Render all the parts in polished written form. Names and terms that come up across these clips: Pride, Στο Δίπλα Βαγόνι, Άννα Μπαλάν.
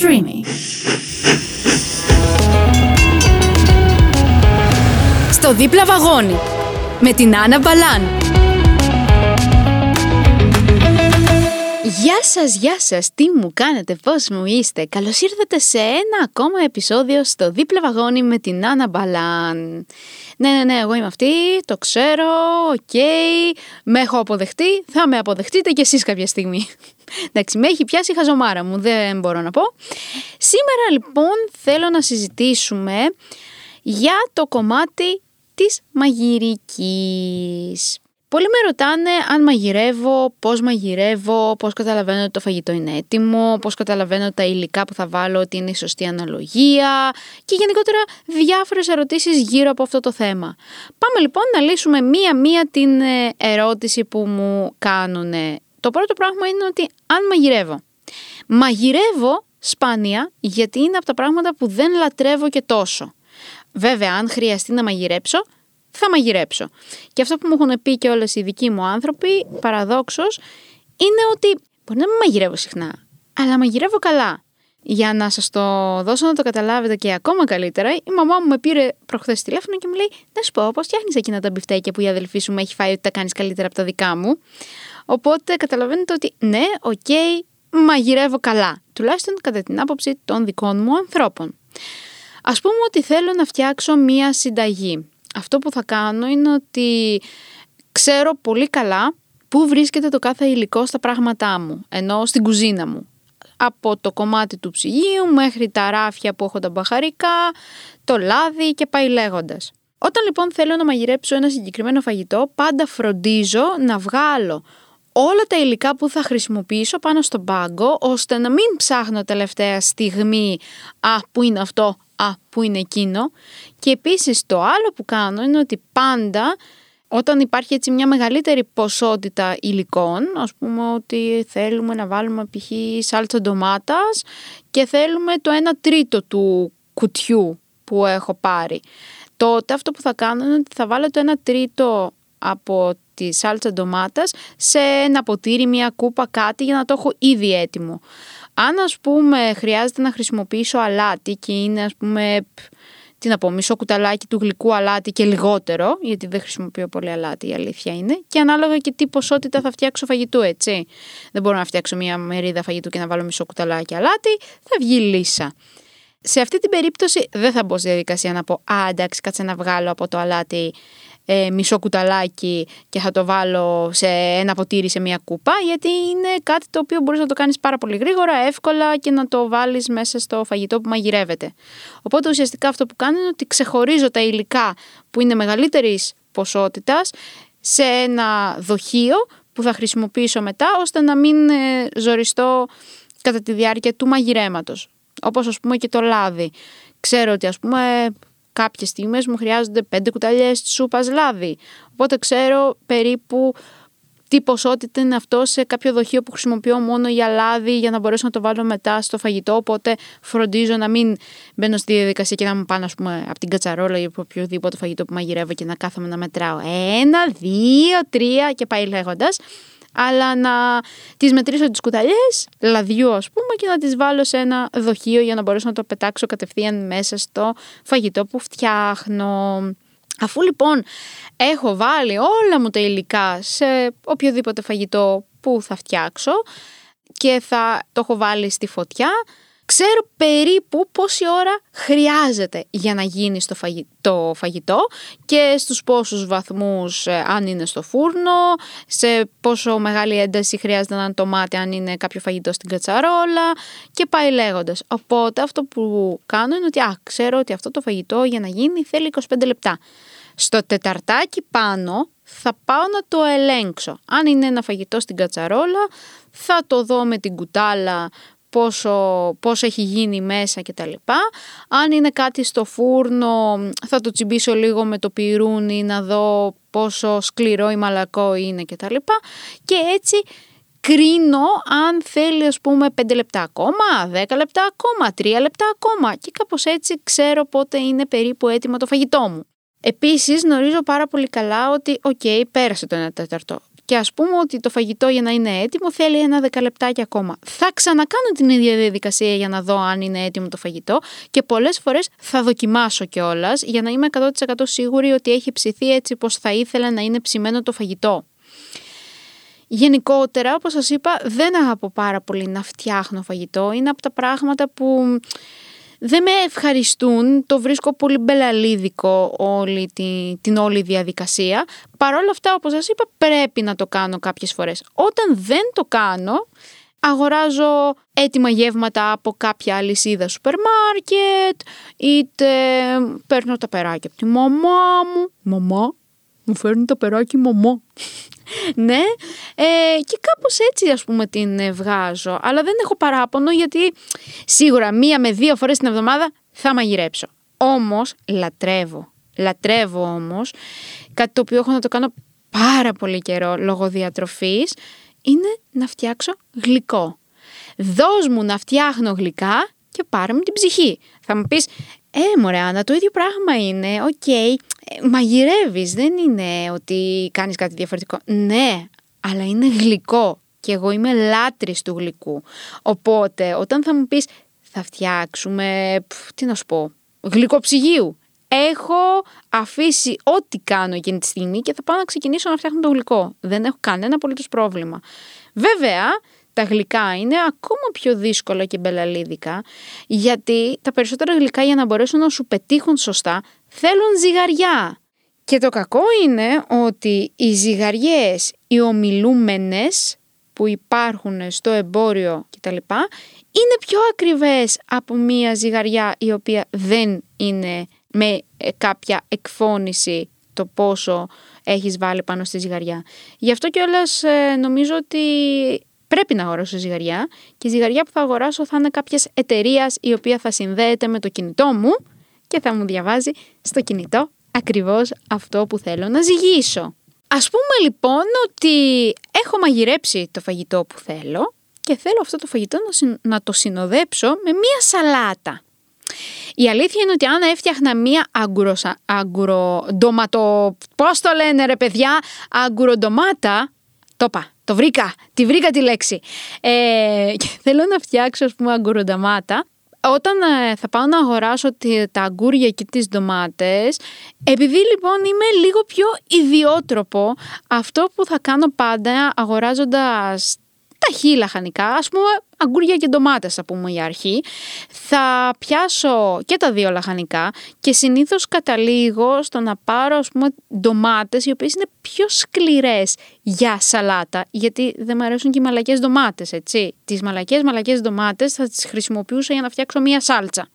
streaming. Στο δίπλα βαγόνι με την Άννα Μπαλάν. Γεια σας, τι μου κάνετε, πώς μου είστε? Καλώς ήρθατε σε ένα ακόμα επεισόδιο στο δίπλα βαγόνι με την Άννα Μπαλάν. Ναι, εγώ είμαι αυτή, το ξέρω, οκ. Με έχω αποδεχτεί, θα με αποδεχτείτε κι εσείς κάποια στιγμή. Εντάξει, με έχει πιάσει η χαζομάρα μου, δεν μπορώ να πω. Σήμερα λοιπόν θέλω να συζητήσουμε για το κομμάτι της μαγειρικής. Πολλοί με ρωτάνε αν μαγειρεύω, πώς καταλαβαίνω ότι το φαγητό είναι έτοιμο, πώς καταλαβαίνω τα υλικά που θα βάλω ότι είναι η σωστή αναλογία και γενικότερα διάφορες ερωτήσεις γύρω από αυτό το θέμα. Πάμε λοιπόν να λύσουμε μία-μία την ερώτηση που μου κάνουνε. Το πρώτο πράγμα είναι ότι αν μαγειρεύω. Μαγειρεύω σπάνια γιατί είναι από τα πράγματα που δεν λατρεύω και τόσο. Βέβαια, αν χρειαστεί να μαγειρέψω, θα μαγειρέψω. Και αυτό που μου έχουν πει και όλες οι δικοί μου άνθρωποι, παραδόξως, είναι ότι μπορεί να μην μαγειρεύω συχνά, αλλά μαγειρεύω καλά. Για να σας το δώσω να το καταλάβετε και ακόμα καλύτερα, η μαμά μου με πήρε προχθές τηλέφωνο και μου λέει: «Να σου πω, πώς φτιάχνεις εκείνα τα μπιφτέκια που η αδελφή σου με έχει φάει ότι τα κάνεις καλύτερα από τα δικά μου?» Οπότε καταλαβαίνετε ότι ναι, οκ, μαγειρεύω καλά. Τουλάχιστον κατά την άποψη των δικών μου ανθρώπων. Ας πούμε ότι θέλω να φτιάξω μία συνταγή. Αυτό που θα κάνω είναι ότι ξέρω πολύ καλά πού βρίσκεται το κάθε υλικό στα πράγματά μου, ενώ στην κουζίνα μου. Από το κομμάτι του ψυγείου μέχρι τα ράφια που έχω τα μπαχαρικά, το λάδι και πάει λέγοντας. Όταν λοιπόν θέλω να μαγειρέψω ένα συγκεκριμένο φαγητό, πάντα φροντίζω να βγάλω όλα τα υλικά που θα χρησιμοποιήσω πάνω στον πάγκο, ώστε να μην ψάχνω τελευταία στιγμή «πού είναι αυτό, πού είναι εκείνο». Και επίσης το άλλο που κάνω είναι ότι πάντα όταν υπάρχει έτσι μια μεγαλύτερη ποσότητα υλικών, ας πούμε ότι θέλουμε να βάλουμε π.χ. σάλτσα ντομάτας και θέλουμε το 1/3 του κουτιού που έχω πάρει, τότε αυτό που θα κάνω είναι ότι θα βάλω το 1/3 από τη σάλτσα ντομάτας σε ένα ποτήρι, μια κούπα, κάτι, για να το έχω ήδη έτοιμο. Αν ας πούμε χρειάζεται να χρησιμοποιήσω αλάτι και είναι ας πούμε μισό κουταλάκι του γλυκού αλάτι και λιγότερο, γιατί δεν χρησιμοποιώ πολύ αλάτι, η αλήθεια είναι, και ανάλογα και τι ποσότητα θα φτιάξω φαγητού, έτσι. Δεν μπορώ να φτιάξω μια μερίδα φαγητού και να βάλω μισό κουταλάκι αλάτι, θα βγει λύσα. Σε αυτή την περίπτωση δεν θα μπω στη διαδικασία να πω εντάξει, κάτσε να βγάλω από το αλάτι μισό κουταλάκι και θα το βάλω σε ένα ποτήρι, σε μια κούπα, γιατί είναι κάτι το οποίο μπορείς να το κάνεις πάρα πολύ γρήγορα, εύκολα και να το βάλεις μέσα στο φαγητό που μαγειρεύεται. Οπότε ουσιαστικά αυτό που κάνω είναι ότι ξεχωρίζω τα υλικά που είναι μεγαλύτερης ποσότητας σε ένα δοχείο που θα χρησιμοποιήσω μετά, ώστε να μην ζοριστώ κατά τη διάρκεια του μαγειρέματος. Όπως ας πούμε και το λάδι. Ξέρω ότι ας πούμε κάποιες στιγμές μου χρειάζονται 5 κουταλιές σούπας λάδι. Οπότε ξέρω περίπου τι ποσότητα είναι αυτό σε κάποιο δοχείο που χρησιμοποιώ μόνο για λάδι, για να μπορέσω να το βάλω μετά στο φαγητό. Οπότε φροντίζω να μην μπαίνω στη διαδικασία και να μου πάνω ας πούμε από την κατσαρόλα ή από οποιοδήποτε φαγητό που μαγειρεύω και να κάθομαι να μετράω 1, 2, 3 και πάει λέγοντας. Αλλά να τις μετρήσω τις κουταλιές λαδιού ας πούμε και να τις βάλω σε ένα δοχείο για να μπορέσω να το πετάξω κατευθείαν μέσα στο φαγητό που φτιάχνω. Αφού λοιπόν έχω βάλει όλα μου τα υλικά σε οποιοδήποτε φαγητό που θα φτιάξω και θα το έχω βάλει στη φωτιά, ξέρω περίπου πόση ώρα χρειάζεται για να γίνει το φαγητό και στους πόσους βαθμούς, αν είναι στο φούρνο, σε πόσο μεγάλη ένταση χρειάζεται να είναι το μάτι, αν είναι κάποιο φαγητό στην κατσαρόλα και πάει λέγοντας. Οπότε αυτό που κάνω είναι ότι ξέρω ότι αυτό το φαγητό για να γίνει θέλει 25 λεπτά. Στο τεταρτάκι πάνω θα πάω να το ελέγξω. Αν είναι ένα φαγητό στην κατσαρόλα θα το δω με την κουτάλα πόσο έχει γίνει μέσα και τα λοιπά. Αν είναι κάτι στο φούρνο θα το τσιμπήσω λίγο με το πιρούνι να δω πόσο σκληρό ή μαλακό είναι και τα λοιπά. Και έτσι κρίνω αν θέλει ας πούμε 5 λεπτά ακόμα, 10 λεπτά ακόμα, 3 λεπτά ακόμα και κάπως έτσι ξέρω πότε είναι περίπου έτοιμο το φαγητό μου. Επίσης γνωρίζω πάρα πολύ καλά ότι πέρασε το 1/4. Και ας πούμε ότι το φαγητό για να είναι έτοιμο θέλει ένα 10 λεπτάκι ακόμα. Θα ξανακάνω την ίδια διαδικασία για να δω αν είναι έτοιμο το φαγητό και πολλές φορές θα δοκιμάσω κιόλας για να είμαι 100% σίγουρη ότι έχει ψηθεί έτσι πως θα ήθελα να είναι ψημένο το φαγητό. Γενικότερα, όπως σας είπα, δεν αγαπώ πάρα πολύ να φτιάχνω φαγητό. Είναι από τα πράγματα που δεν με ευχαριστούν, το βρίσκω πολύ μπελαλίδικο όλη την όλη διαδικασία. Παρ' όλα αυτά, όπως σας είπα, πρέπει να το κάνω κάποιες φορές. Όταν δεν το κάνω, αγοράζω έτοιμα γεύματα από κάποια αλυσίδα σούπερ μάρκετ, είτε παίρνω τα περάκια από τη μαμά μου. Μαμά, μου φέρνει τα περάκια μαμά. Ναι, και κάπως έτσι ας πούμε την βγάζω. Αλλά δεν έχω παράπονο γιατί σίγουρα 1 με 2 φορές την εβδομάδα θα μαγειρέψω. Όμως λατρεύω όμως κάτι το οποίο έχω να το κάνω πάρα πολύ καιρό λόγω διατροφής, είναι να φτιάξω γλυκό. Δώσ' μου να φτιάχνω γλυκά και πάρε μου την ψυχή. Θα μου πεις, μωρέ Άννα, το ίδιο πράγμα είναι, οκ. Μαγειρεύεις, δεν είναι ότι κάνεις κάτι διαφορετικό. Ναι, αλλά είναι γλυκό και εγώ είμαι λάτρης του γλυκού. Οπότε όταν θα μου πεις θα φτιάξουμε, τι να σου πω, γλυκό ψυγείου. Έχω αφήσει ό,τι κάνω εκείνη τη στιγμή και θα πάω να ξεκινήσω να φτιάχνω το γλυκό. Δεν έχω κανένα απολύτως πρόβλημα. Βέβαια, τα γλυκά είναι ακόμα πιο δύσκολα και μπελαλίδικα, γιατί τα περισσότερα γλυκά για να μπορέσουν να σου πετύχουν σωστά θέλουν ζυγαριά. Και το κακό είναι ότι οι ζυγαριές, οι ομιλούμενες που υπάρχουν στο εμπόριο κτλ. Είναι πιο ακριβές από μια ζυγαριά η οποία δεν είναι με κάποια εκφώνηση το πόσο έχεις βάλει πάνω στη ζυγαριά. Γι' αυτό κιόλας νομίζω ότι πρέπει να αγοράσω ζυγαριά και η ζυγαριά που θα αγοράσω θα είναι κάποιας εταιρείας η οποία θα συνδέεται με το κινητό μου και θα μου διαβάζει στο κινητό ακριβώς αυτό που θέλω να ζυγίσω. Ας πούμε λοιπόν ότι έχω μαγειρέψει το φαγητό που θέλω και θέλω αυτό το φαγητό να το συνοδέψω με μία σαλάτα. Η αλήθεια είναι ότι αν έφτιαχνα μία αγκουροντοματο... Πώς το λένε ρε παιδιά, αγκουροντομάτα... Το βρήκα, τη βρήκα τη λέξη. Και θέλω να φτιάξω ας πούμε αγκουροντομάτα. Όταν θα πάω να αγοράσω τα αγκούρια και τις ντομάτες, επειδή λοιπόν είμαι λίγο πιο ιδιότροπο, αυτό που θα κάνω πάντα αγοράζοντας ταχύ λαχανικά, ας πούμε αγκούρια και ντομάτες θα πούμε για αρχή, θα πιάσω και τα 2 λαχανικά και συνήθως καταλήγω στο να πάρω ας πούμε ντομάτες οι οποίες είναι πιο σκληρές για σαλάτα, γιατί δεν μου αρέσουν και οι μαλακές ντομάτες, έτσι. Τις μαλακές ντομάτες θα τις χρησιμοποιούσα για να φτιάξω μία σάλτσα.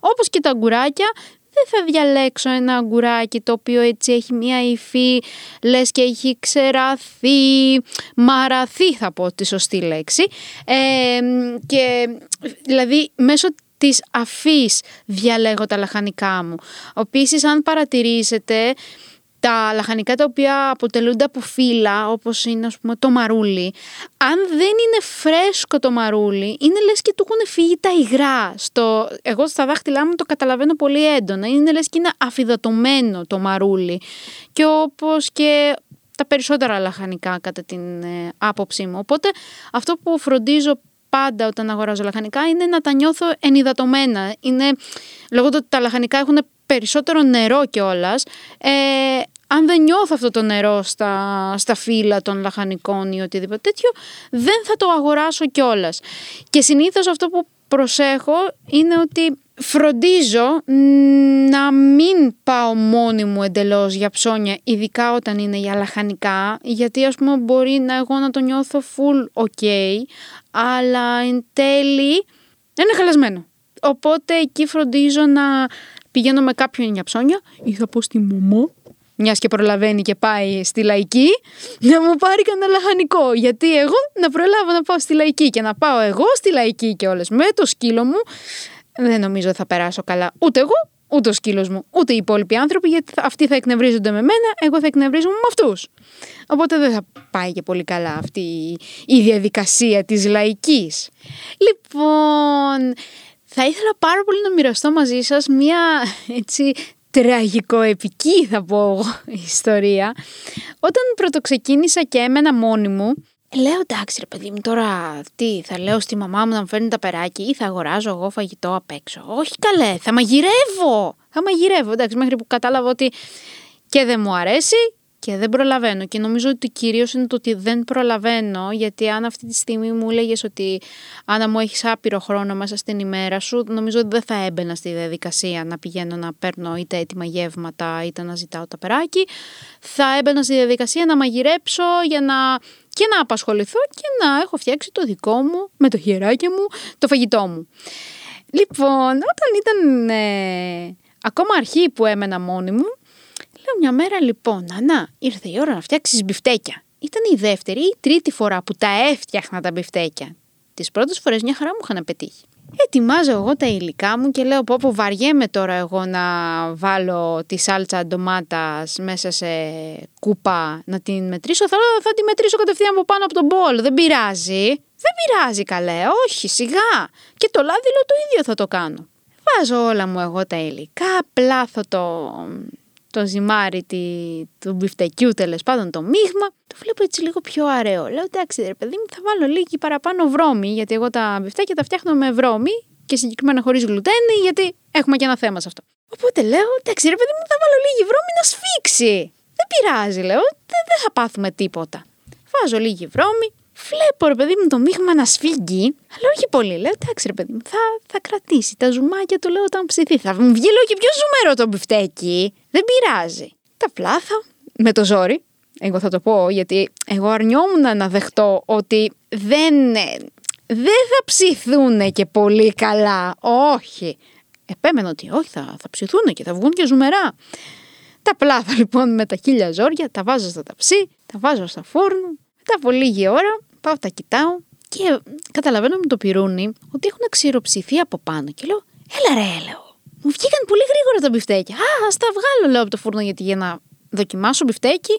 Όπως και τα αγκουράκια, δεν θα διαλέξω ένα αγκουράκι το οποίο έτσι έχει μία υφή, λες και έχει ξεραθεί, μαραθεί θα πω τη σωστή λέξη. Και δηλαδή μέσω της αφής διαλέγω τα λαχανικά μου. Επίσης αν παρατηρήσετε, τα λαχανικά τα οποία αποτελούνται από φύλλα, όπως είναι ας πούμε το μαρούλι, αν δεν είναι φρέσκο το μαρούλι, είναι λες και του έχουν φύγει τα υγρά. Εγώ στα δάχτυλά μου το καταλαβαίνω πολύ έντονα. Είναι λες και είναι αφυδατωμένο το μαρούλι. Και όπως και τα περισσότερα λαχανικά κατά την άποψή μου. Οπότε αυτό που φροντίζω πάντα όταν αγοράζω λαχανικά είναι να τα νιώθω ενυδατωμένα. Είναι λόγω του ότι τα λαχανικά έχουν περισσότερο νερό κιόλας. Αν δεν νιώθω αυτό το νερό στα φύλλα των λαχανικών ή οτιδήποτε τέτοιο, δεν θα το αγοράσω κιόλας. Και συνήθως αυτό που προσέχω είναι ότι φροντίζω να μην πάω μόνη μου εντελώς για ψώνια, ειδικά όταν είναι για λαχανικά, γιατί ας πούμε μπορεί εγώ να το νιώθω full ok, αλλά εν τέλει είναι χαλασμένο. Οπότε εκεί φροντίζω να πηγαίνω με κάποιον για ψώνια ή θα πω στη μωμό, μιας και προλαβαίνει και πάει στη λαϊκή, να μου πάρει κανένα λαχανικό. Γιατί εγώ να προλάβω να πάω στη λαϊκή και να πάω εγώ στη λαϊκή και όλες με το σκύλο μου, δεν νομίζω θα περάσω καλά ούτε εγώ, ούτε ο σκύλος μου, ούτε οι υπόλοιποι άνθρωποι, γιατί αυτοί θα εκνευρίζονται με μένα, εγώ θα εκνευρίζομαι με αυτούς. Οπότε δεν θα πάει και πολύ καλά αυτή η διαδικασία της λαϊκής. Λοιπόν, θα ήθελα πάρα πολύ να μοιραστώ μαζί σας μια έτσι τραγικοεπική, θα πω εγώ, ιστορία. Όταν πρωτοξεκίνησα και έμενα μόνη μου, λέω εντάξει ρε παιδί μου, τώρα τι θα λέω στη μαμά μου να μου φέρνει τα περάκι ή θα αγοράζω εγώ φαγητό απ' έξω? Όχι καλέ, θα μαγειρεύω! Θα μαγειρεύω, εντάξει, μέχρι που κατάλαβα ότι και δεν μου αρέσει και δεν προλαβαίνω. Και νομίζω ότι κυρίως είναι το ότι δεν προλαβαίνω, γιατί αν αυτή τη στιγμή μου έλεγες ότι Άννα μου έχεις άπειρο χρόνο μέσα στην ημέρα σου, νομίζω ότι δεν θα έμπαινα στη διαδικασία να πηγαίνω να παίρνω είτε έτοιμα γεύματα είτε να ζητάω τα περάκι. Θα έμπαινα στη διαδικασία να μαγειρέψω για να... και να απασχοληθώ και να έχω φτιάξει το δικό μου, με το χεράκι μου, το φαγητό μου. Λοιπόν, όταν ήταν ακόμα αρχή που έμενα μόνη μου, λέω μια μέρα λοιπόν, Ανά, ήρθε η ώρα να φτιάξεις μπιφτέκια. Ήταν η δεύτερη ή τρίτη φορά που τα έφτιαχνα τα μπιφτέκια. Τις πρώτες φορές μια χαρά μου είχαν πετύχει. Ετοιμάζω εγώ τα υλικά μου και λέω πω βαριέμαι τώρα εγώ να βάλω τη σάλτσα ντομάτας μέσα σε κούπα να την μετρήσω. Θα τη μετρήσω κατευθείαν από πάνω από τον μπολ, δεν πειράζει. Δεν πειράζει καλέ, όχι σιγά. Και το λάδιλο το ίδιο θα το κάνω. Βάζω όλα μου εγώ τα υλικά, πλάθω το ζυμάρι του μπιφτεκιού, τέλος πάντων, το μείγμα. Το βλέπω έτσι λίγο πιο αραιό. Λέω εντάξει ρε παιδί μου, θα βάλω λίγη παραπάνω βρώμη, γιατί εγώ τα μπιφτέκια τα φτιάχνω με βρώμη και συγκεκριμένα χωρίς γλουτένι, γιατί έχουμε και ένα θέμα σε αυτό. Οπότε λέω εντάξει ρε παιδί μου, θα βάλω λίγη βρώμη να σφίξει. Δεν πειράζει, λέω, δεν θα πάθουμε τίποτα. Βάζω λίγη βρώμη. Βλέπω ρε παιδί μου το μείγμα να σφίγγει, αλλά όχι πολύ. Λέω εντάξει ρε παιδί μου, θα κρατήσει τα ζουμάκια του, λέω, όταν ψηθεί. Θα μου βγει και πιο ζουμερό το μπιφτέκι. Δεν πειράζει. Τα πλάθα με το ζόρι. Εγώ θα το πω, γιατί εγώ αρνιόμουν να δεχτώ ότι δεν θα ψηθούν και πολύ καλά. Όχι. Επέμενα ότι όχι, θα ψηθούν και θα βγουν και ζουμερά. Τα πλάθα λοιπόν με τα 1000 ζόρια, τα βάζω στα ταψί, τα βάζω στα φούρνο. Μετά από λίγη ώρα πάω, τα κοιτάω και καταλαβαίνω με το πιρούνι ότι έχουν ξυροψηθεί από πάνω. Και λέω, έλα ρε, λέω. Μου βγήκαν πολύ γρήγορα τα μπιφτέκια. Α, τα βγάλω, λέω, από το φούρνο, γιατί για να δοκιμάσω μπιφτέκι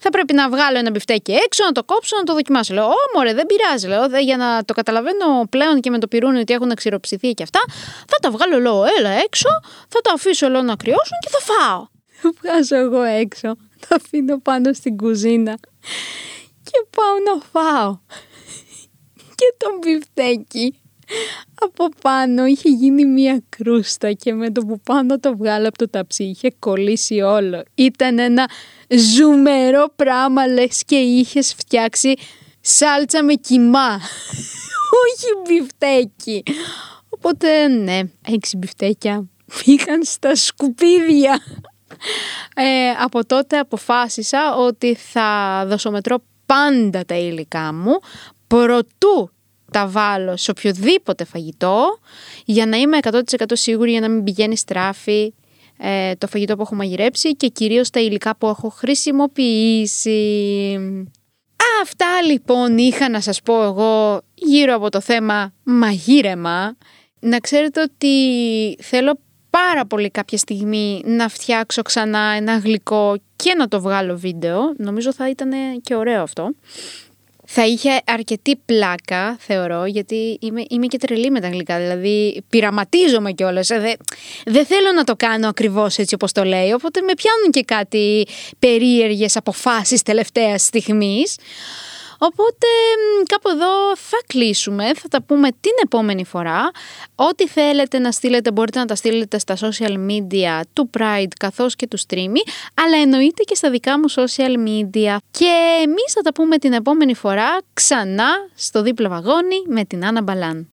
θα πρέπει να βγάλω ένα μπιφτέκι έξω, να το κόψω, να το δοκιμάσω. Λέω, μωρέ, δεν πειράζει, λέω. Για να το καταλαβαίνω πλέον και με το πιρούνι ότι έχουν ξυροψηθεί και αυτά, θα τα βγάλω, λέω, έλα έξω, θα τα αφήσω, λέω, να κρυώσουν και θα φάω. Το βγάζω εγώ έξω, το αφήνω πάνω στην κουζίνα και πάω να φάω. Και το μπιφτέκι από πάνω είχε γίνει μια κρούστα και με το που πάω να το βγάλω από το ταψί είχε κολλήσει όλο. Ήταν ένα ζουμερό πράγμα, λες και είχες φτιάξει σάλτσα με κιμά, όχι μπιφτέκι. Οπότε ναι, 6 μπιφτέκια πήγαν στα σκουπίδια. Από τότε αποφάσισα ότι θα δοσομετρώ πάντα τα υλικά μου προτού τα βάλω σε οποιοδήποτε φαγητό, για να είμαι 100% σίγουρη, για να μην πηγαίνει στράφη το φαγητό που έχω μαγειρέψει και κυρίως τα υλικά που έχω χρησιμοποιήσει. Αυτά λοιπόν είχα να σας πω εγώ γύρω από το θέμα μαγείρεμα. Να ξέρετε ότι θέλω πάρα πολύ κάποια στιγμή να φτιάξω ξανά ένα γλυκό και να το βγάλω βίντεο. Νομίζω θα ήταν και ωραίο αυτό. Θα είχε αρκετή πλάκα, θεωρώ, γιατί είμαι και τρελή με τα γλυκά, δηλαδή πειραματίζομαι κιόλας. Δεν θέλω να το κάνω ακριβώς έτσι όπως το λέει, οπότε με πιάνουν και κάτι περίεργες αποφάσεις τελευταίας στιγμής. Οπότε κάπου εδώ θα κλείσουμε, θα τα πούμε την επόμενη φορά. Ό,τι θέλετε να στείλετε μπορείτε να τα στείλετε στα social media του Pride καθώς και του Streamy, αλλά εννοείται και στα δικά μου social media. Και εμείς θα τα πούμε την επόμενη φορά ξανά στο Δίπλα Βαγόνι με την Άννα Μπαλάν.